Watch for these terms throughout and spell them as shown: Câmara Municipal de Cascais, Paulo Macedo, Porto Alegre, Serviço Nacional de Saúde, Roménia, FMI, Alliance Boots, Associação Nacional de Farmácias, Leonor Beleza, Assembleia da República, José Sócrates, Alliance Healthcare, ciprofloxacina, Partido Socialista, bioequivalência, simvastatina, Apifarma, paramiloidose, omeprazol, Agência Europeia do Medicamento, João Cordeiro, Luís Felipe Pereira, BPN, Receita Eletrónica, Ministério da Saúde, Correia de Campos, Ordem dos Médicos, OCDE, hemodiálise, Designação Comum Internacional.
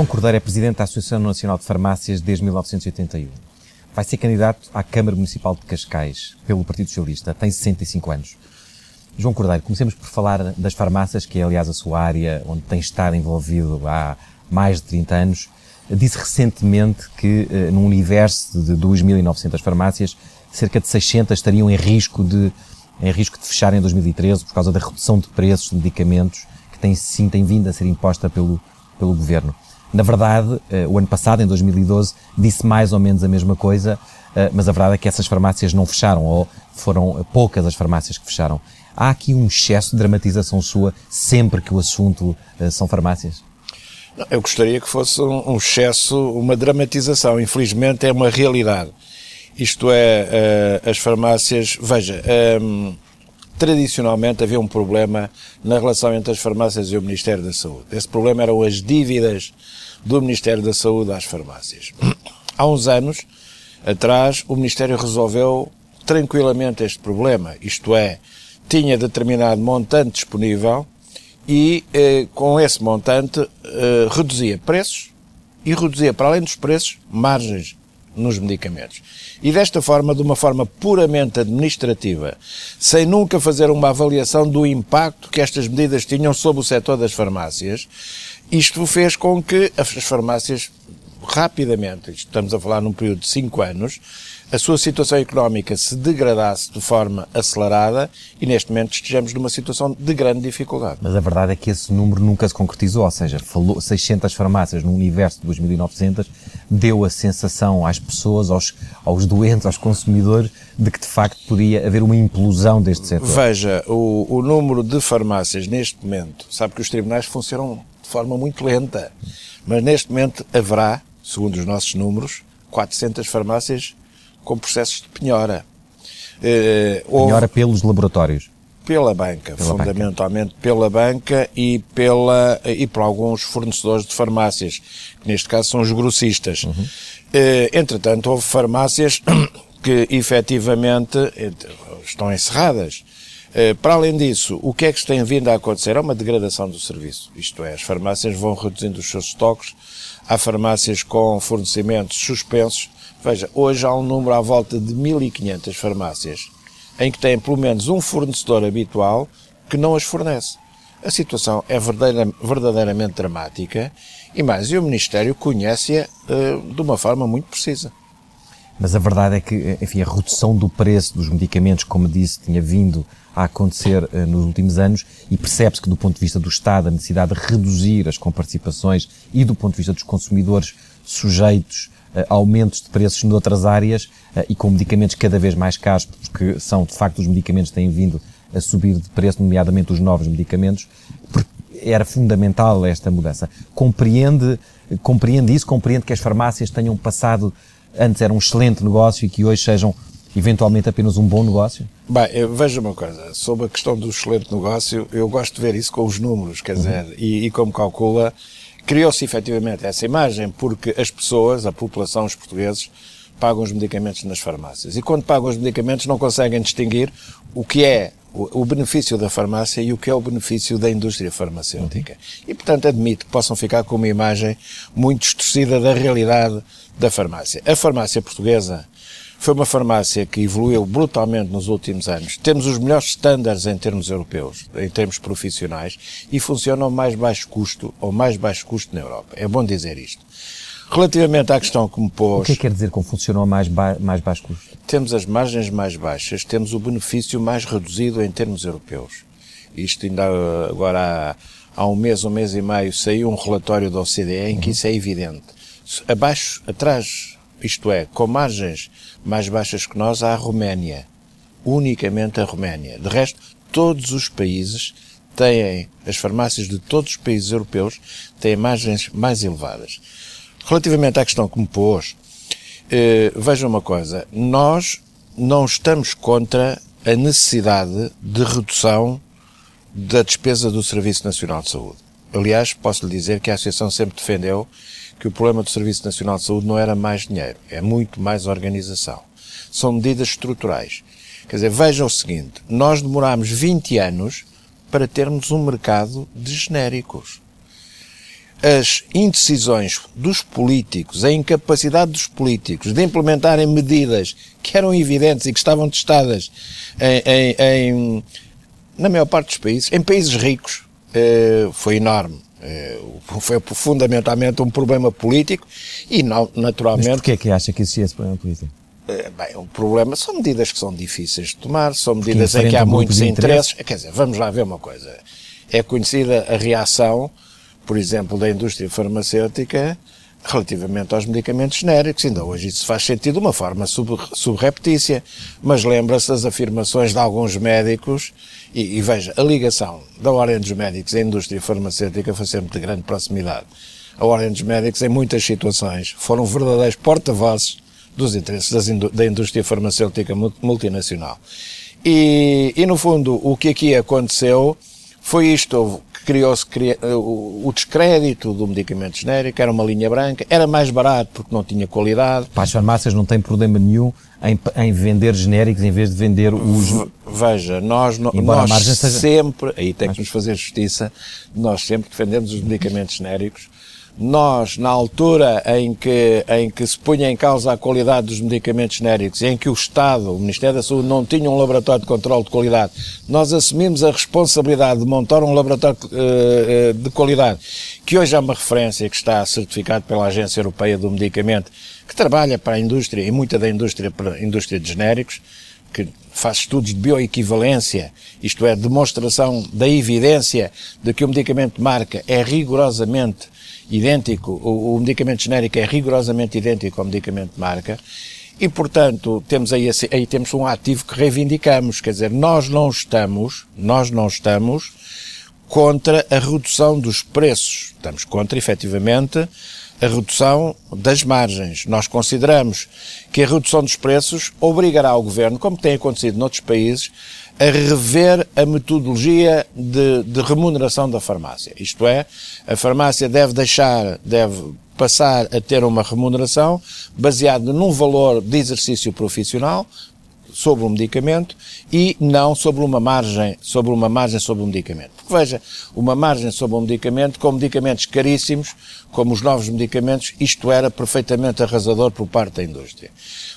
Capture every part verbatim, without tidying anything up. João Cordeiro é presidente da Associação Nacional de Farmácias desde mil novecentos e oitenta e um. Vai ser candidato à Câmara Municipal de Cascais pelo Partido Socialista. Tem sessenta e cinco anos. João Cordeiro, comecemos por falar das farmácias, que é aliás a sua área onde tem estado envolvido há mais de trinta anos. Disse recentemente que uh, num universo de duas mil e novecentas farmácias, cerca de seiscentas estariam em risco de, em risco de fechar em dois mil e treze por causa da redução de preços de medicamentos que tem, sim, tem vindo a ser imposta pelo, pelo Governo. Na verdade, uh, o ano passado, em dois mil e doze, disse mais ou menos a mesma coisa, uh, mas a verdade é que essas farmácias não fecharam, ou foram poucas as farmácias que fecharam. Há aqui um excesso de dramatização sua sempre que o assunto uh, são farmácias? Eu gostaria que fosse um excesso, uma dramatização. Infelizmente é uma realidade. Isto é, as farmácias... Veja, tradicionalmente havia um problema na relação entre as farmácias e o Ministério da Saúde. Esse problema eram as dívidas do Ministério da Saúde às farmácias. Há uns anos atrás o Ministério resolveu tranquilamente este problema. Isto é, tinha determinado montante disponível e eh, com esse montante eh, reduzia preços e reduzia, para além dos preços, margens nos medicamentos. E desta forma, de uma forma puramente administrativa, sem nunca fazer uma avaliação do impacto que estas medidas tinham sobre o setor das farmácias, isto fez com que as farmácias, rapidamente, estamos a falar num período de cinco anos, a sua situação económica se degradasse de forma acelerada e neste momento estejamos numa situação de grande dificuldade. Mas a verdade é que esse número nunca se concretizou, ou seja, falou seiscentas farmácias num universo de dois mil e novecentas, deu a sensação às pessoas, aos, aos doentes, aos consumidores, de que de facto podia haver uma implosão deste setor. Veja, o, o número de farmácias neste momento, sabe que os tribunais funcionam de forma muito lenta, mas neste momento haverá, segundo os nossos números, quatrocentas farmácias com processos de penhora. Eh, penhora pelos laboratórios? Pela banca, pela fundamentalmente banca. pela banca e, pela, e por alguns fornecedores de farmácias, que neste caso são os grossistas. Uhum. Eh, entretanto, houve farmácias que efetivamente estão encerradas. Eh, para além disso, o que é que se tem vindo a acontecer? É uma degradação do serviço, isto é, as farmácias vão reduzindo os seus estoques, há farmácias com fornecimentos suspensos. Veja, hoje há um número à volta de mil e quinhentas farmácias em que tem pelo menos um fornecedor habitual que não as fornece. A situação é verdadeira, verdadeiramente dramática e mais, e o Ministério conhece-a uh, de uma forma muito precisa. Mas a verdade é que, enfim, a redução do preço dos medicamentos, como disse, tinha vindo a acontecer uh, nos últimos anos e percebe-se que do ponto de vista do Estado a necessidade de reduzir as comparticipações e do ponto de vista dos consumidores sujeitos Uh, aumentos de preços noutras áreas uh, e com medicamentos cada vez mais caros, porque são, de facto, os medicamentos que têm vindo a subir de preço, nomeadamente os novos medicamentos, era fundamental esta mudança. Compreende, compreende isso? Compreende que as farmácias tenham passado, antes era um excelente negócio e que hoje sejam, eventualmente, apenas um bom negócio? Bem, eu vejo uma coisa, sobre a questão do excelente negócio, eu gosto de ver isso com os números, quer uhum. dizer, e, e como calcula, criou-se efetivamente essa imagem porque as pessoas, a população, os portugueses, pagam os medicamentos nas farmácias. E quando pagam os medicamentos não conseguem distinguir o que é o benefício da farmácia e o que é o benefício da indústria farmacêutica. E, portanto, admito que possam ficar com uma imagem muito distorcida da realidade da farmácia. A farmácia portuguesa foi uma farmácia que evoluiu brutalmente nos últimos anos. Temos os melhores standards em termos europeus, em termos profissionais, e funcionam ao mais baixo custo, ou mais baixo custo na Europa. É bom dizer isto. Relativamente à questão que me pôs... O que é que quer dizer com funcionam a mais, ba- mais baixo custo? Temos as margens mais baixas, temos o benefício mais reduzido em termos europeus. Isto ainda agora há, há um mês, um mês e meio, saiu um relatório da O C D E em que isso é evidente. Abaixo, atrás... Isto é, com margens mais baixas que nós, há a Roménia. Unicamente a Roménia. De resto, todos os países têm, as farmácias de todos os países europeus têm margens mais elevadas. Relativamente à questão que me pôs, eh, vejam uma coisa, nós não estamos contra a necessidade de redução da despesa do Serviço Nacional de Saúde. Aliás, posso lhe dizer que a Associação sempre defendeu que o problema do Serviço Nacional de Saúde não era mais dinheiro, é muito mais organização. São medidas estruturais. Quer dizer, vejam o seguinte, nós demorámos vinte anos para termos um mercado de genéricos. as indecisões dos políticos, a incapacidade dos políticos de implementarem medidas que eram evidentes e que estavam testadas em, em, em, na maior parte dos países, em países ricos, foi enorme. Foi fundamentalmente um problema político e, não, naturalmente... Mas porquê é que acha que isso é esse problema político? Bem, o problema são medidas que são difíceis de tomar, são medidas em que há muitos interesses. Quer dizer, vamos lá ver uma coisa. É conhecida a reação, por exemplo, da indústria farmacêutica relativamente aos medicamentos genéricos. Ainda hoje isso faz sentido de uma forma subreptícia, mas lembra-se das afirmações de alguns médicos, e, e veja, a ligação da Ordem dos Médicos à indústria farmacêutica foi sempre de grande proximidade. A Ordem dos Médicos, em muitas situações, foram verdadeiros porta-vozes dos interesses das indú- da indústria farmacêutica multinacional. E, e, no fundo, o que aqui aconteceu foi isto, que criou-se cri- o descrédito do medicamento genérico, era uma linha branca, era mais barato porque não tinha qualidade. Para as farmácias não tem problema nenhum em, em vender genéricos em vez de vender os... Veja, nós, no, nós seja... sempre, aí tem que nos fazer justiça, nós sempre defendemos os medicamentos genéricos. Nós, na altura em que, em que se punha em causa a qualidade dos medicamentos genéricos, em que o Estado, o Ministério da Saúde, não tinha um laboratório de controle de qualidade, nós assumimos a responsabilidade de montar um laboratório uh, de qualidade, que hoje é uma referência, que está certificado pela Agência Europeia do Medicamento, que trabalha para a indústria, e muita da indústria, para a indústria de genéricos, que faz estudos de bioequivalência, isto é, demonstração da evidência de que o medicamento de marca é rigorosamente idêntico, o, o medicamento genérico é rigorosamente idêntico ao medicamento de marca, e portanto temos aí, aí temos um ativo que reivindicamos, quer dizer, nós não estamos, nós não estamos contra a redução dos preços, estamos contra efetivamente a redução das margens. Nós consideramos que a redução dos preços obrigará o Governo, como tem acontecido noutros países, a rever a metodologia de, de remuneração da farmácia. Isto é, a farmácia deve deixar, deve passar a ter uma remuneração baseada num valor de exercício profissional sobre o medicamento e não sobre uma margem, sobre uma margem sobre o medicamento. Porque veja, uma margem sobre o medicamento, com medicamentos caríssimos, como os novos medicamentos, isto era perfeitamente arrasador por parte da indústria.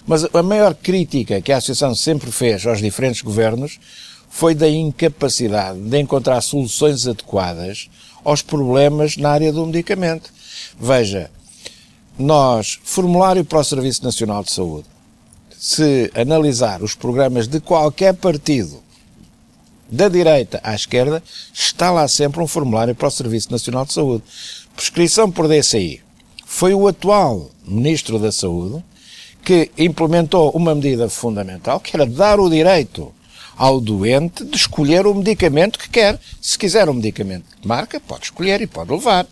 Mas a maior crítica que a Associação sempre fez aos diferentes governos foi da incapacidade de encontrar soluções adequadas aos problemas na área do medicamento. Veja, nós, formulário para o Serviço Nacional de Saúde, se analisar os programas de qualquer partido, da direita à esquerda, está lá sempre um formulário para o Serviço Nacional de Saúde. Prescrição por D C I. Foi o atual Ministro da Saúde que implementou uma medida fundamental, que era dar o direito ao doente de escolher o medicamento que quer. Se quiser um medicamento de marca, pode escolher e pode levar.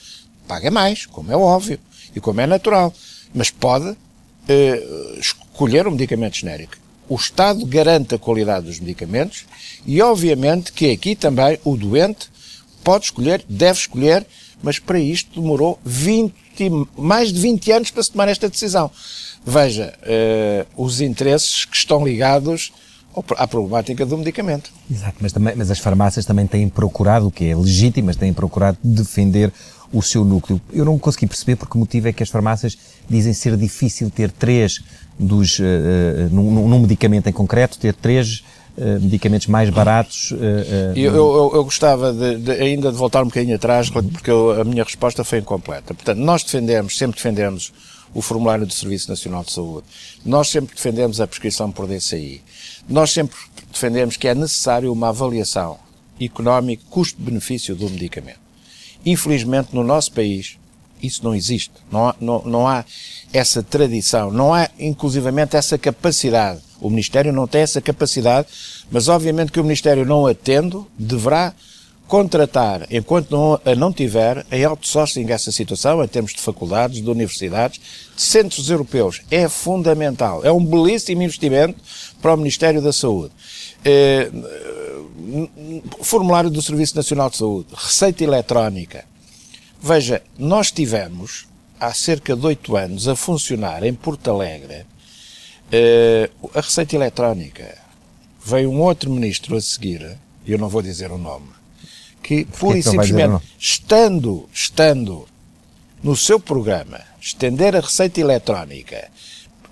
Paga mais, como é óbvio e como é natural, mas pode Uh, escolher um medicamento genérico. O Estado garante a qualidade dos medicamentos e, obviamente, que aqui também o doente pode escolher, deve escolher, mas para isto demorou vinte, mais de vinte anos para se tomar esta decisão. Veja, uh, os interesses que estão ligados à problemática do medicamento. Exato, mas, também, mas as farmácias também têm procurado, o que é legítimo, mas têm procurado defender o seu núcleo. Eu não consegui perceber por que motivo é que as farmácias dizem ser difícil ter três dos, uh, num, num medicamento em concreto, ter três uh, medicamentos mais baratos. Uh, eu, eu, eu gostava de, de, ainda de voltar um bocadinho atrás, porque eu, a minha resposta foi incompleta. Portanto, nós defendemos, sempre defendemos o formulário do Serviço Nacional de Saúde, nós sempre defendemos a prescrição por D C I, nós sempre defendemos que é necessário uma avaliação económica, custo-benefício do medicamento. Infelizmente, no nosso país, isso não existe. Não há, não, não há essa tradição, não há, inclusivamente, essa capacidade. O Ministério não tem essa capacidade, mas, obviamente, que o Ministério, não atendo, deverá contratar, enquanto não, a não tiver, em outsourcing essa situação, em termos de faculdades, de universidades, de centros europeus. É fundamental. É um belíssimo investimento para o Ministério da Saúde. Eh, formulário do Serviço Nacional de Saúde, Receita Eletrónica. Veja, nós tivemos, há cerca de oito anos, a funcionar em Porto Alegre, eh, a Receita Eletrónica. Veio um outro ministro a seguir, eu não vou dizer o nome, que, pura e simplesmente, estando, estando no seu programa, estender a receita eletrónica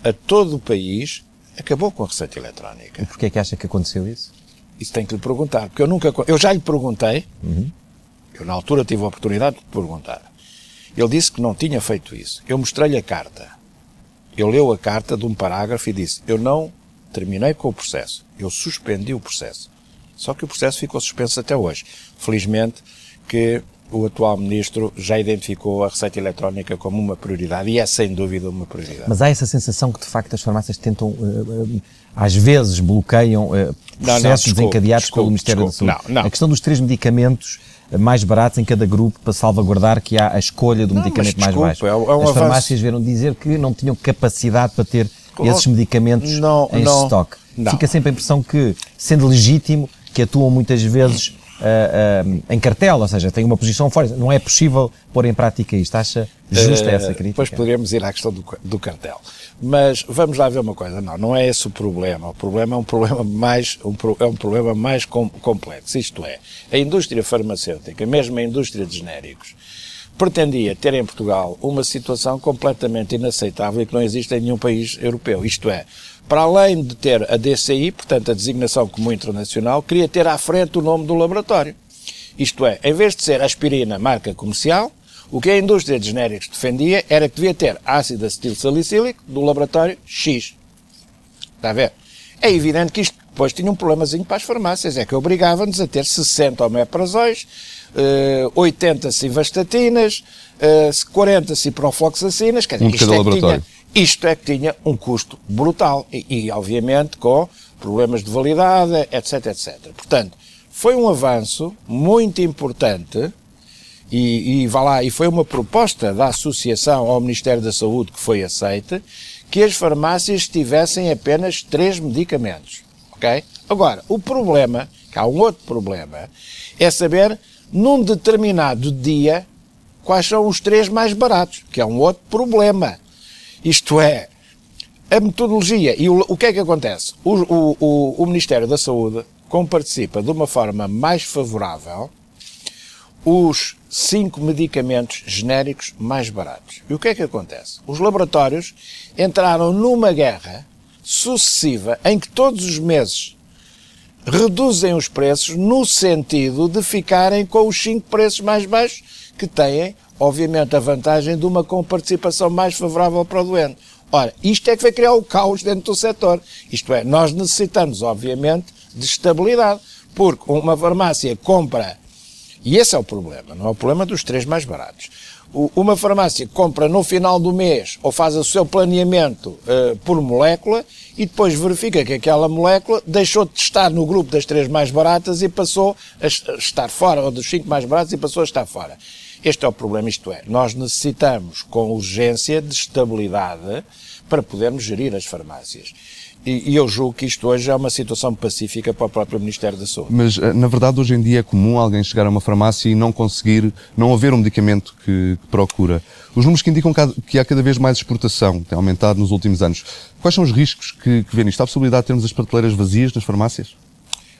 a todo o país, acabou com a receita eletrónica. E porquê é que acha que aconteceu isso? Isso tem que lhe perguntar, porque eu nunca... Eu já lhe perguntei, uhum. eu na altura tive a oportunidade de lhe perguntar. Ele disse que não tinha feito isso. Eu mostrei-lhe a carta. Ele leu a carta de um parágrafo e disse, eu não terminei com o processo, eu suspendi o processo. Só que o processo ficou suspenso até hoje. Felizmente que o atual Ministro já identificou a receita eletrónica como uma prioridade e é sem dúvida uma prioridade. Mas há essa sensação que de facto as farmácias tentam, às vezes bloqueiam processos desencadeados pelo Ministério da Saúde. Não, não. A questão dos três medicamentos mais baratos em cada grupo para salvaguardar que há a escolha do não, medicamento mas, desculpa, mais baixo. É um as avanço. Farmácias vieram dizer que não tinham capacidade para ter esses medicamentos não, em não, estoque. Não. Fica sempre a impressão que, sendo legítimo, que atuam muitas vezes uh, uh, em cartel, ou seja, têm uma posição fora. Não é possível pôr em prática isto. Acha justa uh, essa crítica? Depois poderíamos ir à questão do, do cartel. Mas vamos lá ver uma coisa. Não, não é esse o problema. O problema é um problema mais, um, é um problema mais com, complexo. Isto é, a indústria farmacêutica, mesmo a indústria de genéricos, pretendia ter em Portugal uma situação completamente inaceitável e que não existe em nenhum país europeu. Isto é, para além de ter a D C I, portanto a Designação Comum Internacional, queria ter à frente o nome do laboratório. Isto é, em vez de ser aspirina marca comercial, o que a indústria de genéricos defendia era que devia ter ácido acetilsalicílico do laboratório X. Está a ver? É evidente que isto depois tinha um problemazinho para as farmácias, é que obrigava-nos a ter sessenta omeprazóis, oitenta simvastatinas, quarenta ciprofloxacinas, quer dizer, isto é, que tinha, isto é que tinha um custo brutal e, e, obviamente, com problemas de validade, etc, etcétera. Portanto, foi um avanço muito importante e, e, vá lá, e foi uma proposta da Associação ao Ministério da Saúde que foi aceita, que as farmácias tivessem apenas três medicamentos, ok? Agora, o problema, que há um outro problema, é saber num determinado dia quais são os três mais baratos, que é um outro problema. Isto é, a metodologia. E o, o que é que acontece? O, o, o Ministério da Saúde comparticipa de uma forma mais favorável os cinco medicamentos genéricos mais baratos. E o que é que acontece? Os laboratórios entraram numa guerra sucessiva em que todos os meses reduzem os preços no sentido de ficarem com os cinco preços mais baixos, que têm, obviamente, a vantagem de uma comparticipação mais favorável para o doente. Ora, isto é que vai criar o caos dentro do setor. Isto é, nós necessitamos, obviamente, de estabilidade, porque uma farmácia compra, e esse é o problema, não é o problema dos três mais baratos. Uma farmácia compra no final do mês ou faz o seu planeamento uh, por molécula e depois verifica que aquela molécula deixou de estar no grupo das três mais baratas e passou a estar fora, ou dos cinco mais baratos e passou a estar fora. Este é o problema, isto é, nós necessitamos com urgência de estabilidade para podermos gerir as farmácias. E, e eu julgo que isto hoje é uma situação pacífica para o próprio Ministério da Saúde. Mas, na verdade, hoje em dia é comum alguém chegar a uma farmácia e não conseguir, não haver um medicamento que, que procura. Os números que indicam que há cada vez mais exportação, tem aumentado nos últimos anos. Quais são os riscos que, que vê nisto? Há a possibilidade de termos as prateleiras vazias nas farmácias?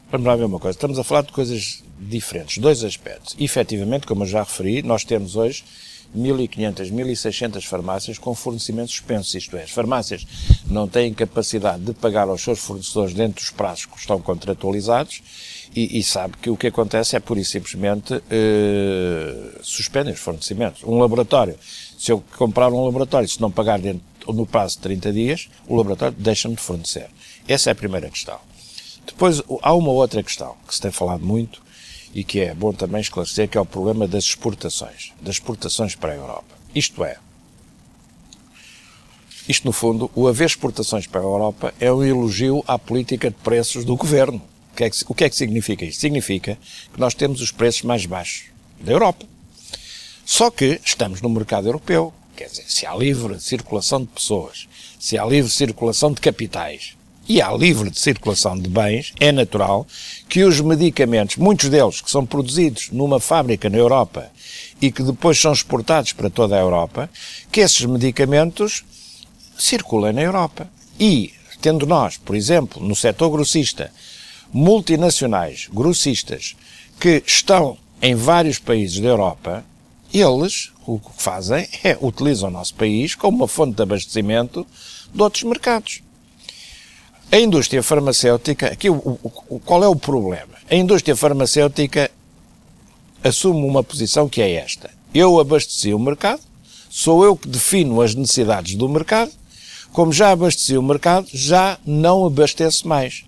Vamos lá ver uma coisa. Estamos a falar de coisas diferentes, dois aspectos. Efetivamente, como eu já referi, nós temos hoje mil e quinhentas, mil e seiscentas farmácias com fornecimentos suspensos, isto é, as farmácias não têm capacidade de pagar aos seus fornecedores dentro dos prazos que estão contratualizados e, e sabe que o que acontece é pura e simplesmente eh, suspendem os fornecimentos. Um laboratório, se eu comprar um laboratório, se não pagar dentro, no prazo de trinta dias, o laboratório deixa-me de fornecer. Essa é a primeira questão. Depois há uma outra questão que se tem falado muito, e que é bom também esclarecer, que é o problema das exportações, das exportações para a Europa. Isto é, isto no fundo, o haver exportações para a Europa é um elogio à política de preços do Governo. O que é que, o que, é que significa isto? Significa que nós temos os preços mais baixos da Europa. Só que estamos no mercado europeu, quer dizer, se há livre circulação de pessoas, se há livre circulação de capitais, e à livre de circulação de bens, é natural que os medicamentos, muitos deles que são produzidos numa fábrica na Europa e que depois são exportados para toda a Europa, que esses medicamentos circulem na Europa. E, tendo nós, por exemplo, no setor grossista, multinacionais grossistas que estão em vários países da Europa, eles o que fazem é utilizam o nosso país como uma fonte de abastecimento de outros mercados. A indústria farmacêutica, aqui, o, o, qual é o problema? A indústria farmacêutica assume uma posição que é esta: eu abasteci o mercado, sou eu que defino as necessidades do mercado, como já abasteci o mercado, já não abasteço mais.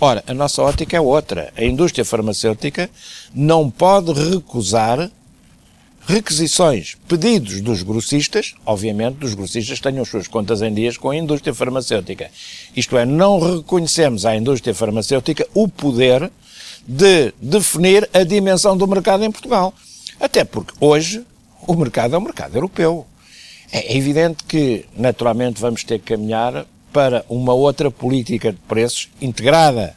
Ora, a nossa ótica é outra. A indústria farmacêutica não pode recusar requisições, pedidos dos grossistas, obviamente dos grossistas tenham as suas contas em dias com a indústria farmacêutica. Isto é, não reconhecemos à indústria farmacêutica o poder de definir a dimensão do mercado em Portugal. Até porque hoje o mercado é um mercado europeu. É evidente que, naturalmente, vamos ter que caminhar para uma outra política de preços integrada.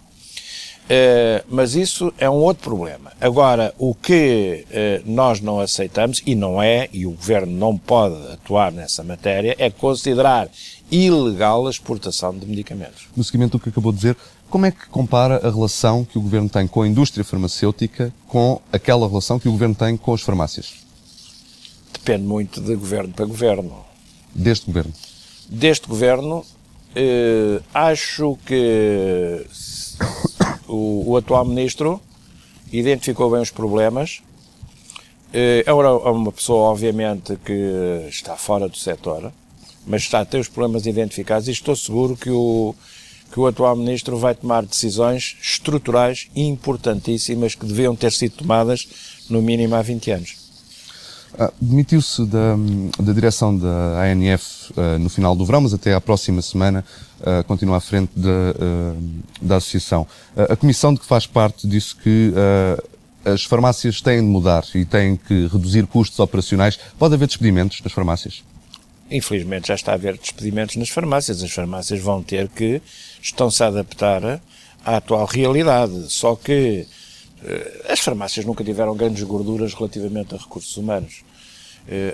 Uh, mas isso é um outro problema. Agora, o que uh, nós não aceitamos, e não é, e o Governo não pode atuar nessa matéria, é considerar ilegal a exportação de medicamentos. No seguimento do que acabou de dizer, como é que compara a relação que o Governo tem com a indústria farmacêutica com aquela relação que o Governo tem com as farmácias? Depende muito de Governo para Governo. Deste Governo? Deste Governo, uh, acho que... O, o atual ministro identificou bem os problemas, é uma, uma pessoa obviamente que está fora do setor, mas está a ter os problemas identificados e estou seguro que o, que o atual ministro vai tomar decisões estruturais importantíssimas que deviam ter sido tomadas no mínimo há vinte anos. Ah, demitiu-se da, da direção da A N F ah, no final do verão, mas até à próxima semana ah, continua à frente de, ah, da associação. Ah, a comissão de que faz parte disse que ah, as farmácias têm de mudar e têm que reduzir custos operacionais. Pode haver despedimentos nas farmácias? Infelizmente já está a haver despedimentos nas farmácias. As farmácias vão ter que, estão-se a adaptar à atual realidade, só que as farmácias nunca tiveram grandes gorduras relativamente a recursos humanos.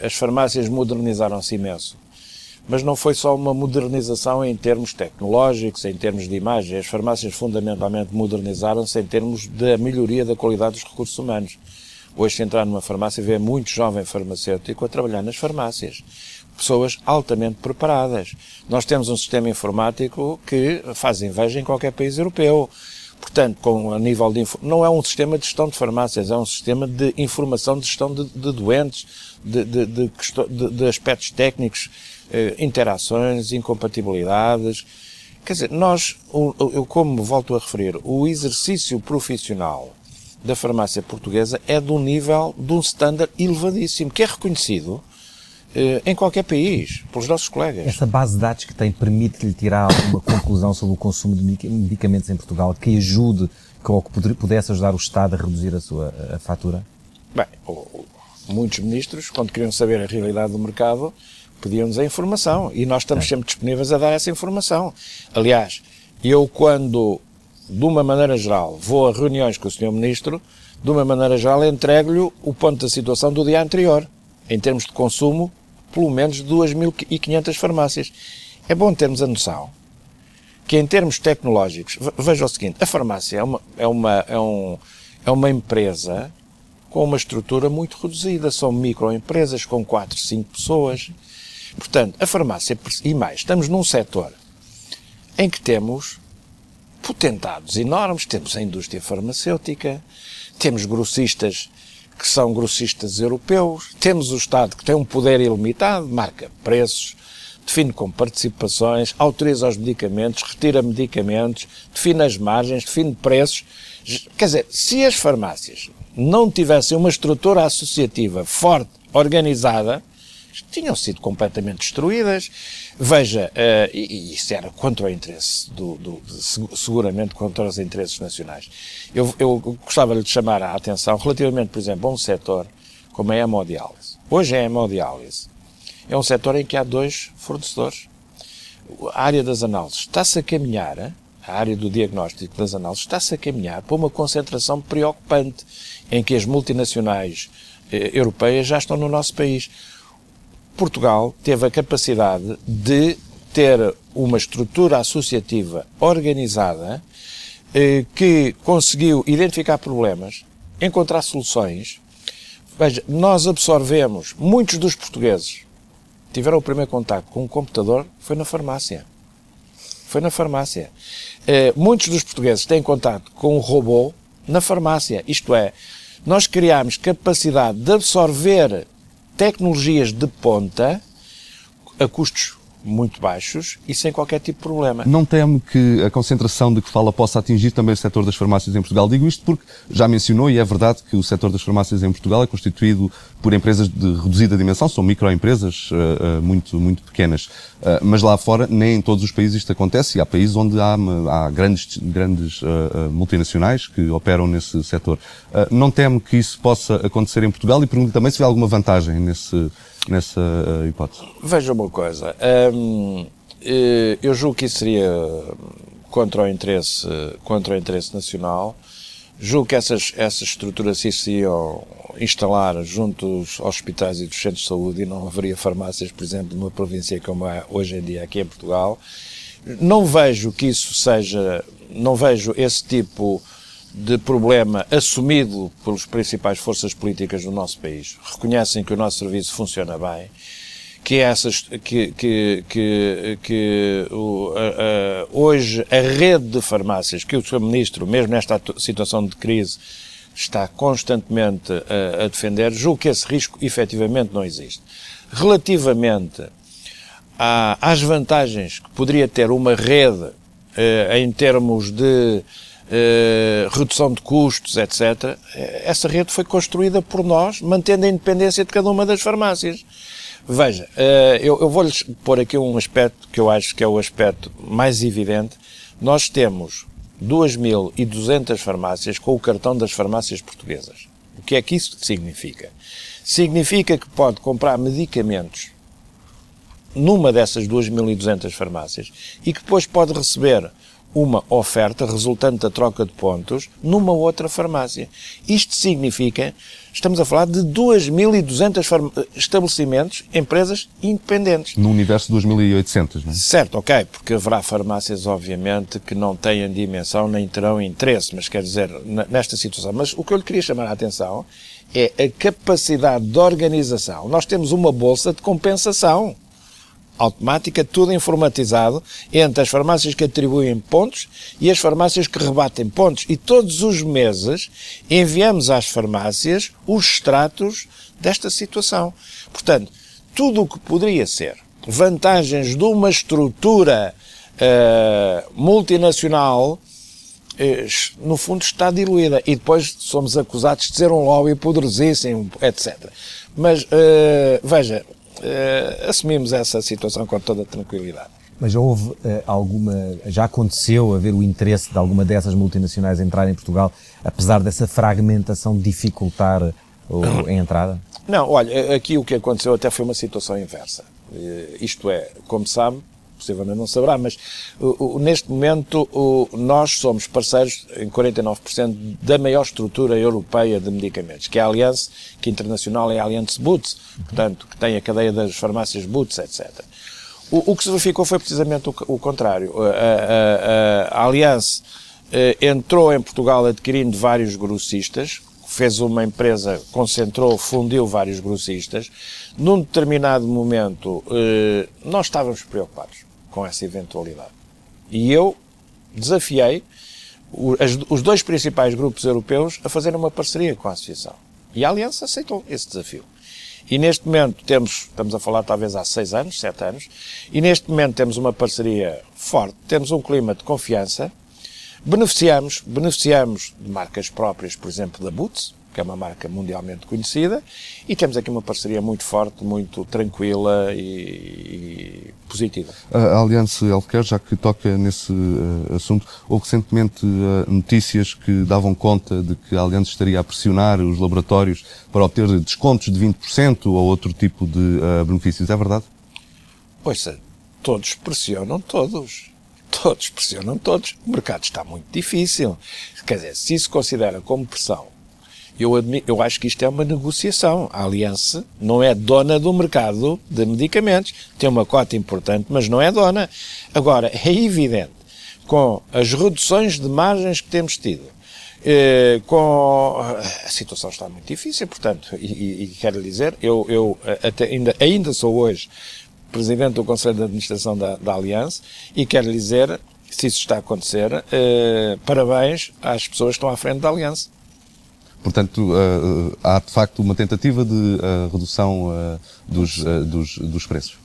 As farmácias modernizaram-se imenso. Mas não foi só uma modernização em termos tecnológicos, em termos de imagem. As farmácias fundamentalmente modernizaram-se em termos da melhoria da qualidade dos recursos humanos. Hoje, se entrar numa farmácia, vê muito jovem farmacêutico a trabalhar nas farmácias. Pessoas altamente preparadas. Nós temos um sistema informático que faz inveja em qualquer país europeu. Portanto, com a nível de não é um sistema de gestão de farmácias, é um sistema de informação de gestão de, de doentes, de, de, de, de, de aspectos técnicos, eh, interações, incompatibilidades. Quer dizer, nós, eu como volto a referir, o exercício profissional da farmácia portuguesa é de um nível, de um standard elevadíssimo, que é reconhecido em qualquer país, pelos nossos colegas. Esta base de dados que tem permite-lhe tirar alguma conclusão sobre o consumo de medicamentos em Portugal que ajude, que pudesse ajudar o Estado a reduzir a sua a fatura? Bem, muitos ministros, quando queriam saber a realidade do mercado, pediam-nos a informação e nós estamos é. sempre disponíveis a dar essa informação. Aliás, eu quando, de uma maneira geral, vou a reuniões com o senhor Ministro, de uma maneira geral entrego-lhe o ponto da situação do dia anterior, em termos de consumo, pelo menos dois mil e quinhentas farmácias. É bom termos a noção que em termos tecnológicos, veja o seguinte, a farmácia é uma, é uma, é um, é uma empresa com uma estrutura muito reduzida, são microempresas com quatro, cinco pessoas, portanto, a farmácia, e mais, estamos num setor em que temos potentados enormes, temos a indústria farmacêutica, temos grossistas que são grossistas europeus, temos o Estado que tem um poder ilimitado, marca preços, define com participações, autoriza os medicamentos, retira medicamentos, define as margens, define preços. Quer dizer, se as farmácias não tivessem uma estrutura associativa forte, organizada, tinham sido completamente destruídas. Veja, uh, e isso era contra o interesse, do, do, de, seguramente contra os interesses nacionais. Eu, eu gostava de chamar a atenção relativamente, por exemplo, a um setor como a hemodiálise. Hoje a hemodiálise é um setor em que há dois fornecedores. A área das análises está-se a caminhar, a área do diagnóstico das análises está-se a caminhar para uma concentração preocupante em que as multinacionais eh, europeias já estão no nosso país. Portugal teve a capacidade de ter uma estrutura associativa organizada que conseguiu identificar problemas, encontrar soluções, Veja, nós absorvemos, muitos dos portugueses tiveram o primeiro contacto com um computador, foi na farmácia. Foi na farmácia. Uh, muitos dos portugueses têm contacto com um robô na farmácia. Isto é, nós criámos capacidade de absorver tecnologias de ponta a custos muito baixos e sem qualquer tipo de problema. Não temo que a concentração de que fala possa atingir também o setor das farmácias em Portugal? Digo isto porque já mencionou, e é verdade, que o setor das farmácias em Portugal é constituído por empresas de reduzida dimensão, são microempresas uh, uh, muito, muito pequenas, uh, mas lá fora nem em todos os países isto acontece, e há países onde há, há grandes, grandes uh, multinacionais que operam nesse setor. Uh, não temo que isso possa acontecer em Portugal, e pergunto também se vê alguma vantagem nesse nessa uh, hipótese. Veja uma coisa, hum, eu julgo que isso seria contra o interesse, contra o interesse nacional, julgo que essas, essas estruturas se iam instalar junto aos hospitais e dos centros de saúde e não haveria farmácias, por exemplo, numa província como é hoje em dia aqui em Portugal. Não vejo que isso seja, não vejo esse tipo de problema assumido pelas principais forças políticas do nosso país. Reconhecem que o nosso serviço funciona bem, que, essas, que, que, que, que o, a, a, hoje a rede de farmácias, que o senhor Ministro, mesmo nesta situação de crise, está constantemente a, a defender, julgo que esse risco efetivamente não existe. Relativamente a, às vantagens que poderia ter uma rede eh, em termos de Uh, redução de custos, etcétera. Essa rede foi construída por nós, mantendo a independência de cada uma das farmácias. Veja, uh, eu, eu vou-lhes pôr aqui um aspecto que eu acho que é o aspecto mais evidente. Nós temos duas mil e duzentas farmácias com o cartão das farmácias portuguesas. O que é que isso significa? Significa que pode comprar medicamentos numa dessas duas mil e duzentas farmácias e que depois pode receber uma oferta resultante da troca de pontos numa outra farmácia. Isto significa, estamos a falar de duas mil e duzentos estabelecimentos, empresas independentes. No universo de dois mil e oitocentos, não é? Certo, ok, porque haverá farmácias, obviamente, que não têm dimensão nem terão interesse, mas quer dizer, nesta situação. Mas o que eu lhe queria chamar a atenção é a capacidade de organização. Nós temos uma bolsa de compensação automática, tudo informatizado, entre as farmácias que atribuem pontos e as farmácias que rebatem pontos. E todos os meses enviamos às farmácias os extratos desta situação. Portanto, tudo o que poderia ser vantagens de uma estrutura uh, multinacional, uh, no fundo está diluída. E depois somos acusados de ser um lobby poderosíssimo, etcétera. Mas, uh, veja... Uh, assumimos essa situação com toda a tranquilidade. Mas houve uh, alguma, já aconteceu haver o interesse de alguma dessas multinacionais entrar em Portugal, apesar dessa fragmentação dificultar uh, a entrada? Não, olha, aqui o que aconteceu até foi uma situação inversa. Uh, isto é, como sabe, possivelmente não saberá, mas uh, uh, neste momento uh, nós somos parceiros em quarenta e nove por cento da maior estrutura europeia de medicamentos, que é a Alliance, que internacional é a Alliance Boots, portanto, que tem a cadeia das farmácias Boots, etcétera. O, o que se verificou foi precisamente o, o contrário. A, a, a Alliance uh, entrou em Portugal adquirindo vários grossistas, fez uma empresa, concentrou, fundiu vários grossistas. Num determinado momento, eh, nós estávamos preocupados com essa eventualidade. E eu desafiei o, as, os dois principais grupos europeus a fazerem uma parceria com a Associação. E a Aliança aceitou esse desafio. E neste momento temos, estamos a falar talvez há seis anos, sete anos, e neste momento temos uma parceria forte, temos um clima de confiança. Beneficiamos, beneficiamos de marcas próprias, por exemplo, da Boots, que é uma marca mundialmente conhecida, e temos aqui uma parceria muito forte, muito tranquila e, e positiva. A Alliance Healthcare, já que toca nesse uh, assunto, houve recentemente uh, notícias que davam conta de que a Alliance estaria a pressionar os laboratórios para obter descontos de vinte por cento ou outro tipo de uh, benefícios. É verdade? Pois é, todos pressionam todos. Todos pressionam todos. O mercado está muito difícil. Quer dizer, se isso considera como pressão, eu, admi- eu acho que isto é uma negociação. A Alliance não é dona do mercado de medicamentos. Tem uma cota importante, mas não é dona. Agora, é evidente, com as reduções de margens que temos tido, Eh, com, a situação está muito difícil, portanto, e, e, e quero lhe dizer, eu, eu até ainda, ainda sou hoje Presidente do Conselho de Administração da, da Alliance, e quero lhe dizer, se isso está a acontecer, eh, parabéns às pessoas que estão à frente da Alliance. Portanto, uh, há de facto uma tentativa de uh, redução uh, dos, uh, dos, dos preços?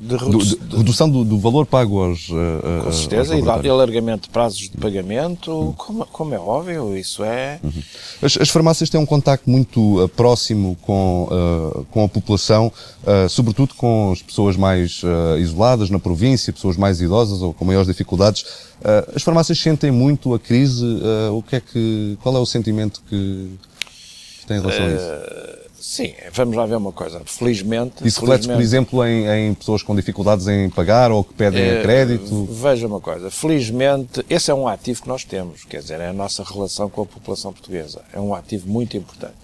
De redu do, de, redução do, do valor pago aos uh, com certeza, aos e alargamento de prazos de pagamento, uhum. como, como é óbvio, isso é... Uhum. As, as farmácias têm um contacto muito uh, próximo com, uh, com a população, uh, sobretudo com as pessoas mais uh, isoladas na província, pessoas mais idosas ou com maiores dificuldades. Uh, as farmácias sentem muito a crise, uh, o que é que, qual é o sentimento que, que têm em relação uh... a isso? Sim, vamos lá ver uma coisa, felizmente... Isso reflete, por exemplo, em, em pessoas com dificuldades em pagar ou que pedem eh, crédito? Veja uma coisa, felizmente, esse é um ativo que nós temos, quer dizer, é a nossa relação com a população portuguesa, é um ativo muito importante.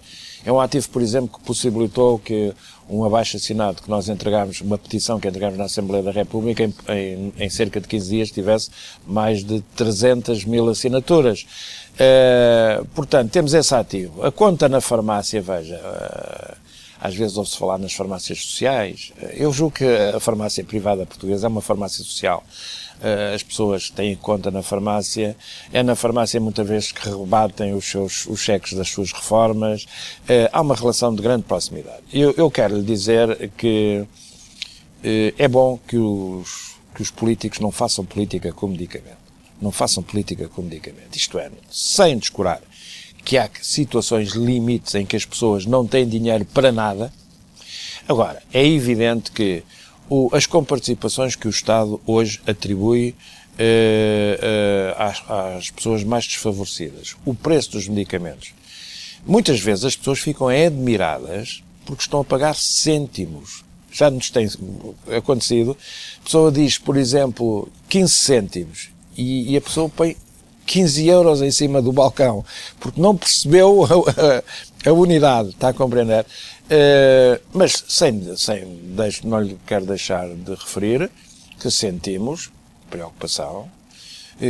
É um ativo, por exemplo, que possibilitou que um abaixo-assinado que nós entregámos, uma petição que entregámos na Assembleia da República, em, em, em cerca de quinze dias tivesse mais de trezentas mil assinaturas. Uh, portanto, temos esse ativo. A conta na farmácia, veja, uh, às vezes ouve-se falar nas farmácias sociais. Uh, eu julgo que a farmácia privada portuguesa é uma farmácia social. Uh, as pessoas têm conta na farmácia. É na farmácia muitas vezes que rebatem os seus os cheques das suas reformas. Uh, há uma relação de grande proximidade. Eu, eu quero lhe dizer que uh, é bom que os, que os políticos não façam política com medicamento. Não façam política com medicamento, isto é, sem descurar que há situações limites em que as pessoas não têm dinheiro para nada. Agora, é evidente que o, as comparticipações que o Estado hoje atribui eh, eh, às, às pessoas mais desfavorecidas, o preço dos medicamentos, muitas vezes as pessoas ficam admiradas porque estão a pagar cêntimos. Já nos tem acontecido, a pessoa diz, por exemplo, quinze cêntimos, E, e a pessoa põe quinze euros em cima do balcão, porque não percebeu a, a, a unidade, está a compreender? Uh, mas sem, sem deixo, não lhe quero deixar de referir que sentimos preocupação,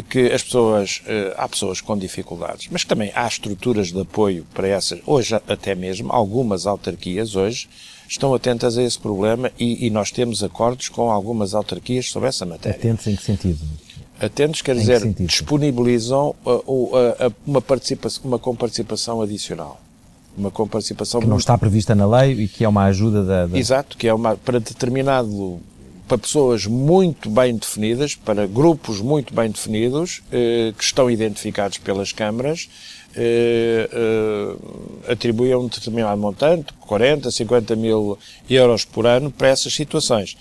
que as pessoas, uh, há pessoas com dificuldades, mas também há estruturas de apoio para essas, hoje até mesmo, algumas autarquias hoje estão atentas a esse problema e, e nós temos acordos com algumas autarquias sobre essa matéria. Atentos em que sentido? Atentos, quer dizer, sentido? Disponibilizam a, a, a uma, participação, uma comparticipação adicional. Uma comparticipação... Que não muito... está prevista na lei e que é uma ajuda da... da... Exato, que é uma, para determinado, para pessoas muito bem definidas, para grupos muito bem definidos, eh, que estão identificados pelas câmaras, eh, eh, atribuem um determinado montante, quarenta, cinquenta mil euros por ano, para essas situações.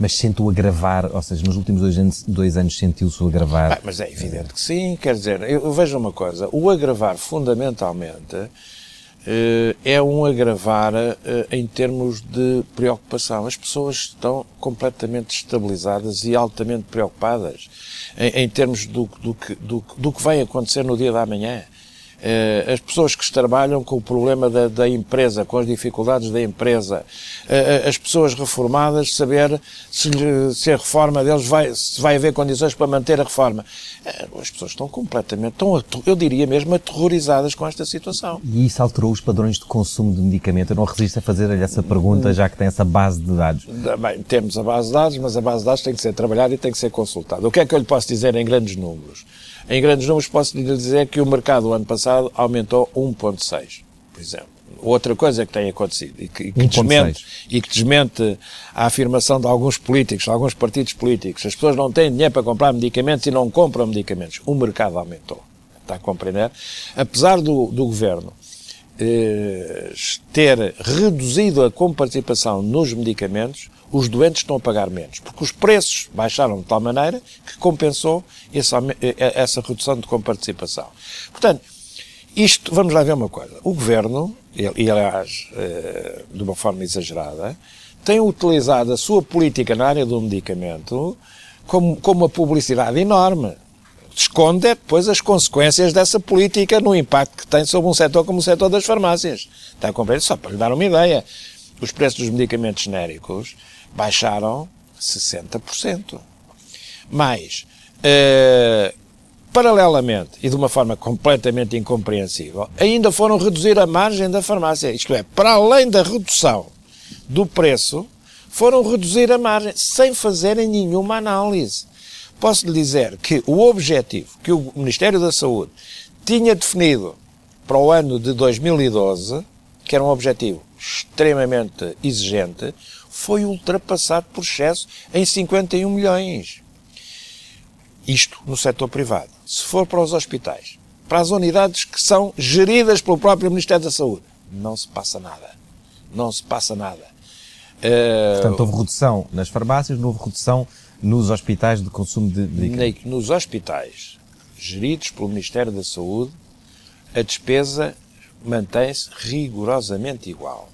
Mas sentiu agravar, ou seja, nos últimos dois anos, dois anos sentiu-se o agravar? Ah, mas é evidente que sim, quer dizer, eu, eu vejo uma coisa, o agravar fundamentalmente eh, é um agravar eh, em termos de preocupação. As pessoas estão completamente destabilizadas e altamente preocupadas em, em termos do, do, que, do, do que vai acontecer no dia da manhã. As pessoas que trabalham com o problema da, da empresa, com as dificuldades da empresa, as pessoas reformadas, saber se, se a reforma deles vai, se vai haver condições para manter a reforma. As pessoas estão completamente, estão, eu diria mesmo, aterrorizadas com esta situação. E isso alterou os padrões de consumo de medicamento? Eu não resisto a fazer-lhe essa pergunta, já que tem essa base de dados. Bem, temos a base de dados, mas a base de dados tem que ser trabalhada e tem que ser consultada. O que é que eu lhe posso dizer em grandes números? Em grandes números posso lhe dizer que o mercado o ano passado aumentou um vírgula seis, por exemplo. Outra coisa que tem acontecido e que, que, desmente, e que desmente a afirmação de alguns políticos, de alguns partidos políticos, as pessoas não têm dinheiro para comprar medicamentos e não compram medicamentos. O mercado aumentou, está a compreender? Apesar do, do Governo eh, ter reduzido a comparticipação nos medicamentos, os doentes estão a pagar menos, porque os preços baixaram de tal maneira que compensou essa, essa redução de comparticipação. Portanto, isto, vamos lá ver uma coisa, o Governo, e aliás, de uma forma exagerada, tem utilizado a sua política na área do medicamento como, como uma publicidade enorme. Esconde depois as consequências dessa política no impacto que tem sobre um setor como o setor das farmácias. Está a compreender? Só para lhe dar uma ideia, os preços dos medicamentos genéricos baixaram sessenta por cento. Mas, eh, Paralelamente, e de uma forma completamente incompreensível, ainda foram reduzir a margem da farmácia. Isto é, para além da redução do preço, foram reduzir a margem sem fazerem nenhuma análise. Posso lhe dizer que o objetivo que o Ministério da Saúde tinha definido para o ano de dois mil e doze, que era um objetivo extremamente exigente, foi ultrapassado por excesso em cinquenta e um milhões. Isto no setor privado. Se for para os hospitais, para as unidades que são geridas pelo próprio Ministério da Saúde, não se passa nada. Não se passa nada. Portanto, houve redução nas farmácias, não houve redução nos hospitais de consumo de medicamentos. Nos hospitais geridos pelo Ministério da Saúde, a despesa mantém-se rigorosamente igual.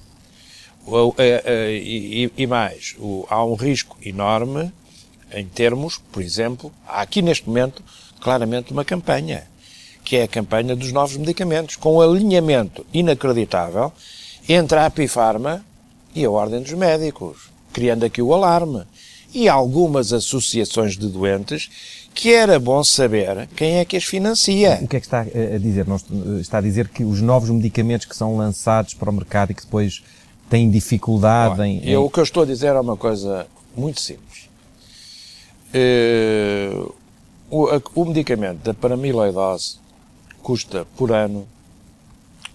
E, e, e mais, há um risco enorme em termos, por exemplo, há aqui neste momento claramente uma campanha, que é a campanha dos novos medicamentos, com um alinhamento inacreditável entre a Apifarma e a Ordem dos Médicos, criando aqui o alarme. E algumas associações de doentes que era bom saber quem é que as financia. O que é que está a dizer? Não está a dizer que os novos medicamentos que são lançados para o mercado e que depois têm dificuldade Bom, em... Eu, o que eu estou a dizer é uma coisa muito simples. Uh, o, a, o medicamento da paramiloidose custa por ano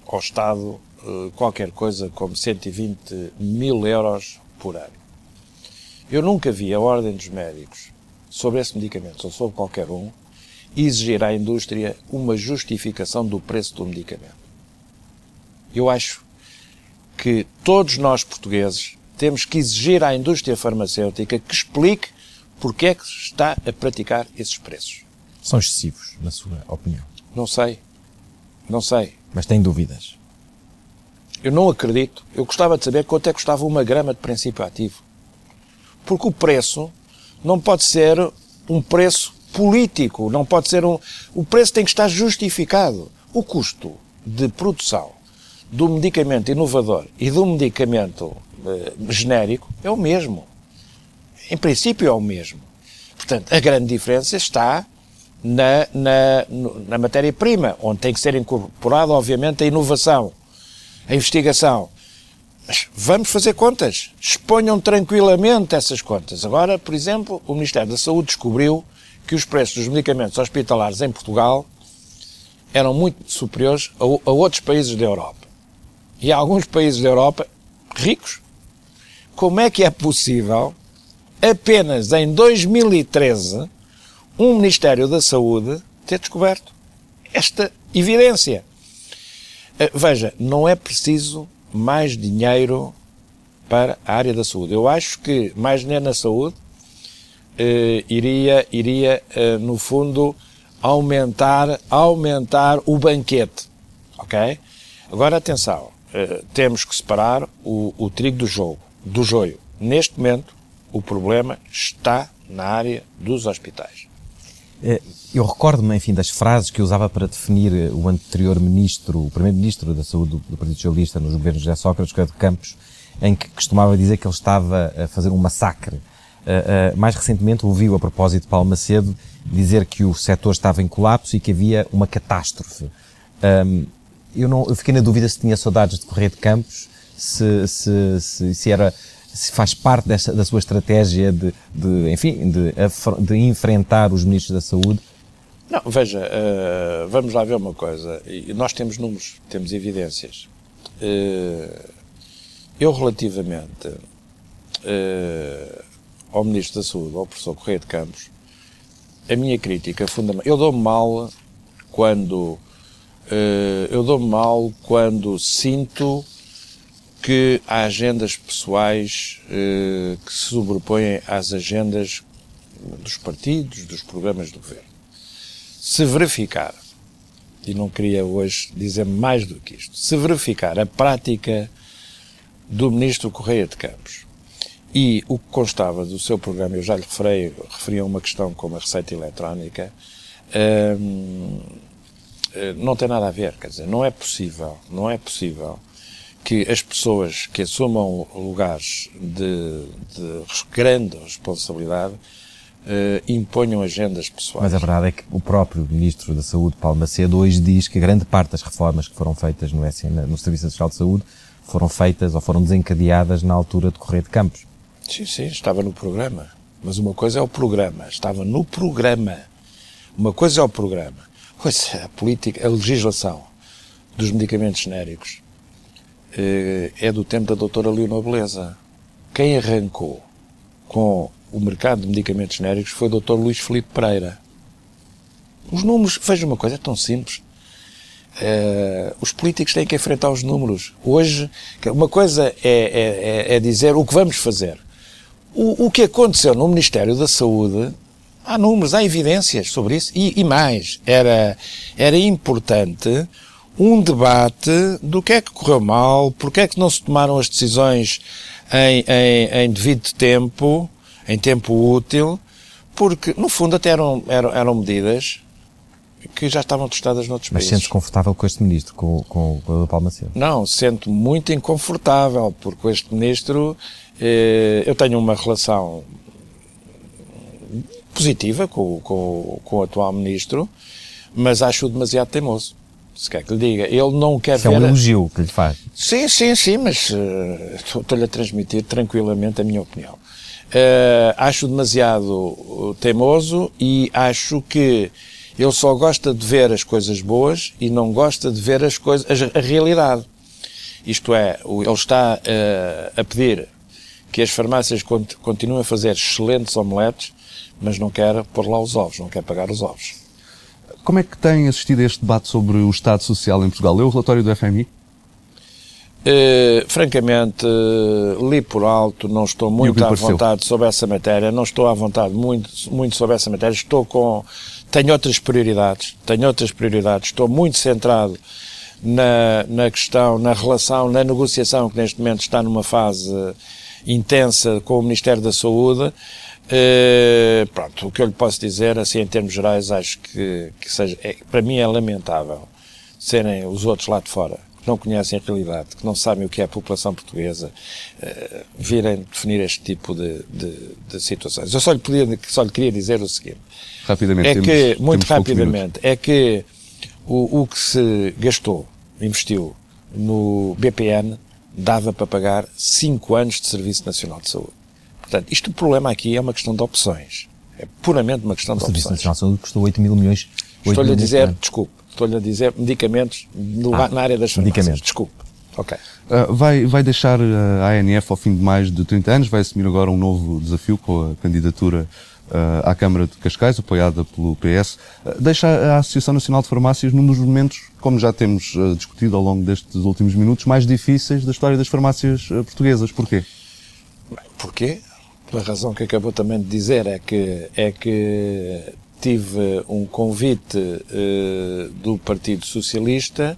ao Estado uh, qualquer coisa como cento e vinte mil euros por ano. Eu nunca vi a Ordem dos Médicos, sobre esse medicamento, ou sobre qualquer um, exigir à indústria uma justificação do preço do medicamento. Eu acho que todos nós portugueses temos que exigir à indústria farmacêutica que explique porque é que está a praticar esses preços. São excessivos, na sua opinião? Não sei. Não sei. Mas tem dúvidas? Eu não acredito. Eu gostava de saber quanto é que custava uma grama de princípio ativo. Porque o preço não pode ser um preço político, não pode ser um... O preço tem que estar justificado. O custo de produção do medicamento inovador e do medicamento eh, genérico é o mesmo. Em princípio é o mesmo. Portanto, a grande diferença está na, na, na matéria-prima, onde tem que ser incorporada, obviamente, a inovação, a investigação. Mas vamos fazer contas. Exponham tranquilamente essas contas. Agora, por exemplo, o Ministério da Saúde descobriu que os preços dos medicamentos hospitalares em Portugal eram muito superiores a, a outros países da Europa. E há alguns países da Europa ricos. Como é que é possível, apenas em dois mil e treze, um Ministério da Saúde ter descoberto esta evidência? Veja, não é preciso mais dinheiro para a área da saúde. Eu acho que mais dinheiro na saúde eh, iria, iria eh, no fundo, aumentar, aumentar o banquete. Ok? Agora, atenção, eh, temos que separar o, o trigo do jogo, do joio. Neste momento, o problema está na área dos hospitais. Eu recordo-me, enfim, das frases que usava para definir o anterior ministro, o primeiro-ministro da Saúde do Partido Socialista nos governos de José Sócrates, Correia de Campos, em que costumava dizer que ele estava a fazer um massacre. Mais recentemente ouviu, a propósito de Paulo Macedo, dizer que o setor estava em colapso e que havia uma catástrofe. Eu, não, eu fiquei na dúvida se tinha saudades de Correia de Campos, se, se, se, se era... se faz parte desta, da sua estratégia de, de enfim, de, de enfrentar os ministros da saúde? Não, veja, uh, vamos lá ver uma coisa. Nós temos números, temos evidências. Uh, eu, relativamente uh, ao ministro da saúde, ao professor Correia de Campos, a minha crítica fundamental... Eu dou-me mal quando... Uh, eu dou-me mal quando sinto que há agendas pessoais eh, que se sobrepõem às agendas dos partidos, dos programas do governo. Se verificar, e não queria hoje dizer mais do que isto, se verificar a prática do ministro Correia de Campos e o que constava do seu programa, eu já lhe referi, referi a uma questão como a Receita Eletrónica, hum, não tem nada a ver, quer dizer, não é possível, não é possível que as pessoas que assumam lugares de, de grande responsabilidade Uh, imponham agendas pessoais. Mas a verdade é que o próprio Ministro da Saúde, Paulo Macedo, hoje diz que grande parte das reformas que foram feitas no, S N, no Serviço Nacional de Saúde foram feitas ou foram desencadeadas na altura de Correia de Campos. Sim, sim, estava no programa. Mas uma coisa é o programa, estava no programa. Uma coisa é o programa. Pois a política, a legislação dos medicamentos genéricos uh, é do tempo da doutora Leonor Beleza. Quem arrancou com o mercado de medicamentos genéricos foi o doutor Luís Felipe Pereira. Os números, veja uma coisa, é tão simples. Uh, os políticos têm que enfrentar os números. Hoje, uma coisa é, é, é dizer o que vamos fazer. O, o que aconteceu no Ministério da Saúde, há números, há evidências sobre isso. E, e mais, era, era importante um debate do que é que correu mal, porque é que não se tomaram as decisões em, em, em devido tempo, em tempo útil, porque, no fundo, até eram, eram, eram medidas que já estavam testadas noutros países. Mas sentes confortável com este ministro, com, com, com o Paulo Macedo? Não, sinto muito inconfortável, porque este ministro, eh, eu tenho uma relação positiva com, com, com o atual ministro, mas acho-o demasiado teimoso. Se quer que lhe diga, ele não quer ver... É um elogio que lhe faz. Sim, sim, sim, mas uh, estou-lhe a transmitir tranquilamente a minha opinião. Uh, acho demasiado teimoso e acho que ele só gosta de ver as coisas boas e não gosta de ver as coisas, a, a realidade. Isto é, ele está uh, a pedir que as farmácias cont- continuem a fazer excelentes omeletes, mas não quer pôr lá os ovos, não quer pagar os ovos. Como é que tem assistido a este debate sobre o Estado Social em Portugal? Leu o relatório do F M I? Uh, francamente, uh, li por alto, não estou muito à vontade sobre essa matéria, não estou à vontade muito, muito sobre essa matéria, estou com, tenho outras prioridades, tenho outras prioridades, estou muito centrado na, na questão, na relação, na negociação que neste momento está numa fase intensa com o Ministério da Saúde. Uh, pronto, o que eu lhe posso dizer, assim, em termos gerais, acho que, que seja, é, para mim é lamentável serem os outros lá de fora, que não conhecem a realidade, que não sabem o que é a população portuguesa, uh, virem definir este tipo de, de, de situações. Eu só lhe, podia, só lhe queria dizer o seguinte. Rapidamente, é temos, que, temos muito rapidamente, é que o, o que se gastou, investiu no B P N, dava para pagar cinco anos de Serviço Nacional de Saúde. Portanto, isto o problema aqui é uma questão de opções. É puramente uma questão de opções. O Serviço Nacional de Saúde custou oito mil milhões. Estou-lhe a dizer, desculpe, estou-lhe a dizer medicamentos no, ah, na área das farmácias. Desculpe. Ok. Uh, vai, vai deixar a ANF ao fim de mais de trinta anos, vai assumir agora um novo desafio com a candidatura uh, à Câmara de Cascais, apoiada pelo P S. Uh, deixa a Associação Nacional de Farmácias num dos momentos, como já temos uh, discutido ao longo destes últimos minutos, mais difíceis da história das farmácias uh, portuguesas. Porquê? Bem, porquê? Pela razão que acabou também de dizer, é que, é que tive um convite uh, do Partido Socialista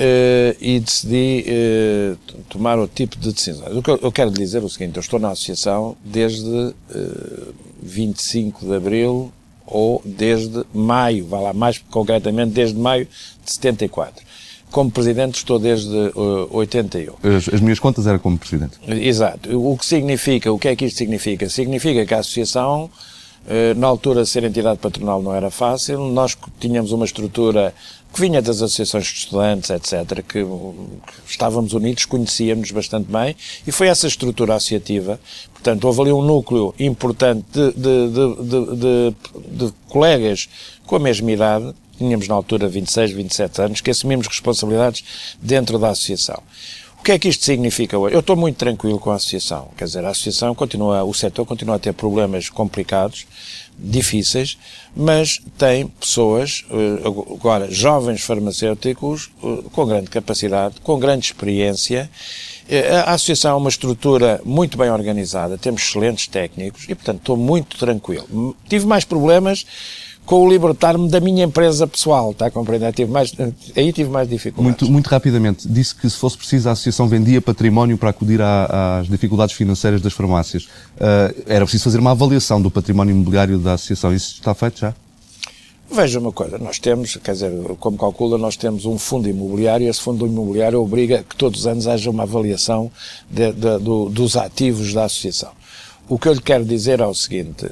uh, e decidi uh, tomar o tipo de decisão. O que eu, eu quero dizer o seguinte, eu estou na associação desde uh, vinte e cinco de abril ou desde maio, vá lá mais concretamente, desde maio de setenta e quatro. Como presidente estou desde uh, oitenta e um. As, as minhas contas eram como presidente. Exato. O que significa, o que é que isto significa? Significa que a associação, uh, na altura ser entidade patronal não era fácil, nós tínhamos uma estrutura que vinha das associações de estudantes, etcétera, que, que estávamos unidos, conhecíamos-nos bastante bem, e foi essa estrutura associativa, portanto, houve ali um núcleo importante de, de, de, de, de, de colegas com a mesma idade. Tínhamos na altura vinte e seis, vinte e sete anos, que assumimos responsabilidades dentro da associação. O que é que isto significa hoje? Eu estou muito tranquilo com a associação, quer dizer, a associação continua, o setor continua a ter problemas complicados, difíceis, mas tem pessoas, agora, jovens farmacêuticos, com grande capacidade, com grande experiência. A associação é uma estrutura muito bem organizada, temos excelentes técnicos e, portanto, estou muito tranquilo. Tive mais problemas com o libertar-me da minha empresa pessoal, está a compreender? Tive mais, aí tive mais dificuldades. Muito, muito rapidamente, disse que se fosse preciso a associação vendia património para acudir à, às dificuldades financeiras das farmácias. Uh, era preciso fazer uma avaliação do património imobiliário da associação, isso está feito já? Veja uma coisa, nós temos, quer dizer, como calcula, nós temos um fundo imobiliário e esse fundo imobiliário obriga que todos os anos haja uma avaliação de, de, do, dos ativos da associação. O que eu lhe quero dizer é o seguinte,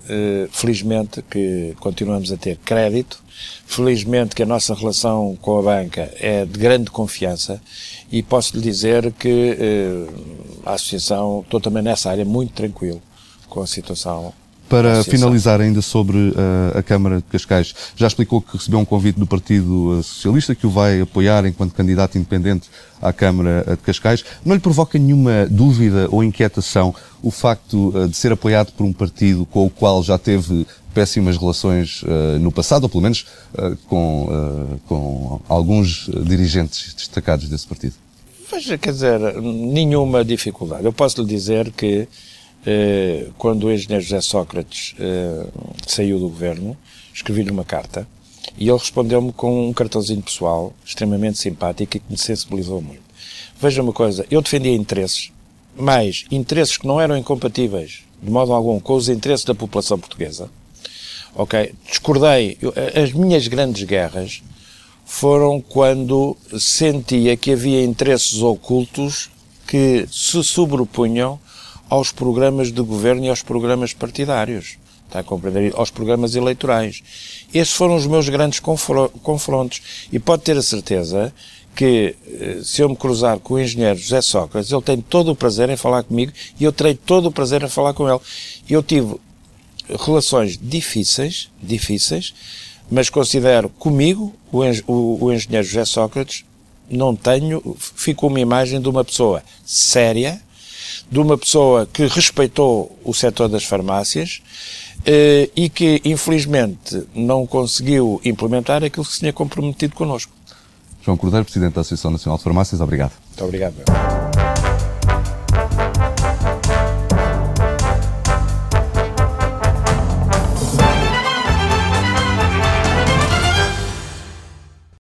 felizmente que continuamos a ter crédito, felizmente que a nossa relação com a banca é de grande confiança e posso lhe dizer que a Associação, estou também nessa área muito tranquilo com a situação. Para finalizar ainda sobre a Câmara de Cascais, já explicou que recebeu um convite do Partido Socialista que o vai apoiar enquanto candidato independente à Câmara de Cascais. Não lhe provoca nenhuma dúvida ou inquietação o facto de ser apoiado por um partido com o qual já teve péssimas relações no passado, ou pelo menos com, com alguns dirigentes destacados desse partido? Veja, quer dizer, nenhuma dificuldade. Eu posso lhe dizer que quando o engenheiro José Sócrates uh, saiu do governo, escrevi-lhe uma carta e ele respondeu-me com um cartãozinho pessoal extremamente simpático e que me sensibilizou muito. Veja uma coisa, eu defendia interesses, mas interesses que não eram incompatíveis, de modo algum, com os interesses da população portuguesa. Ok, discordei. Eu, as minhas grandes guerras foram quando sentia que havia interesses ocultos que se sobrepunham aos programas de governo e aos programas partidários, está a compreender? Aos programas eleitorais. Esses foram os meus grandes confrontos. E pode ter a certeza que, se eu me cruzar com o engenheiro José Sócrates, ele tem todo o prazer em falar comigo e eu terei todo o prazer em falar com ele. Eu tive relações difíceis, difíceis, mas considero comigo, o engenheiro José Sócrates, não tenho, fico uma imagem de uma pessoa séria, de uma pessoa que respeitou o setor das farmácias eh, e que, infelizmente, não conseguiu implementar aquilo que se tinha comprometido connosco. João Cordeiro, Presidente da Associação Nacional de Farmácias, obrigado. Muito obrigado.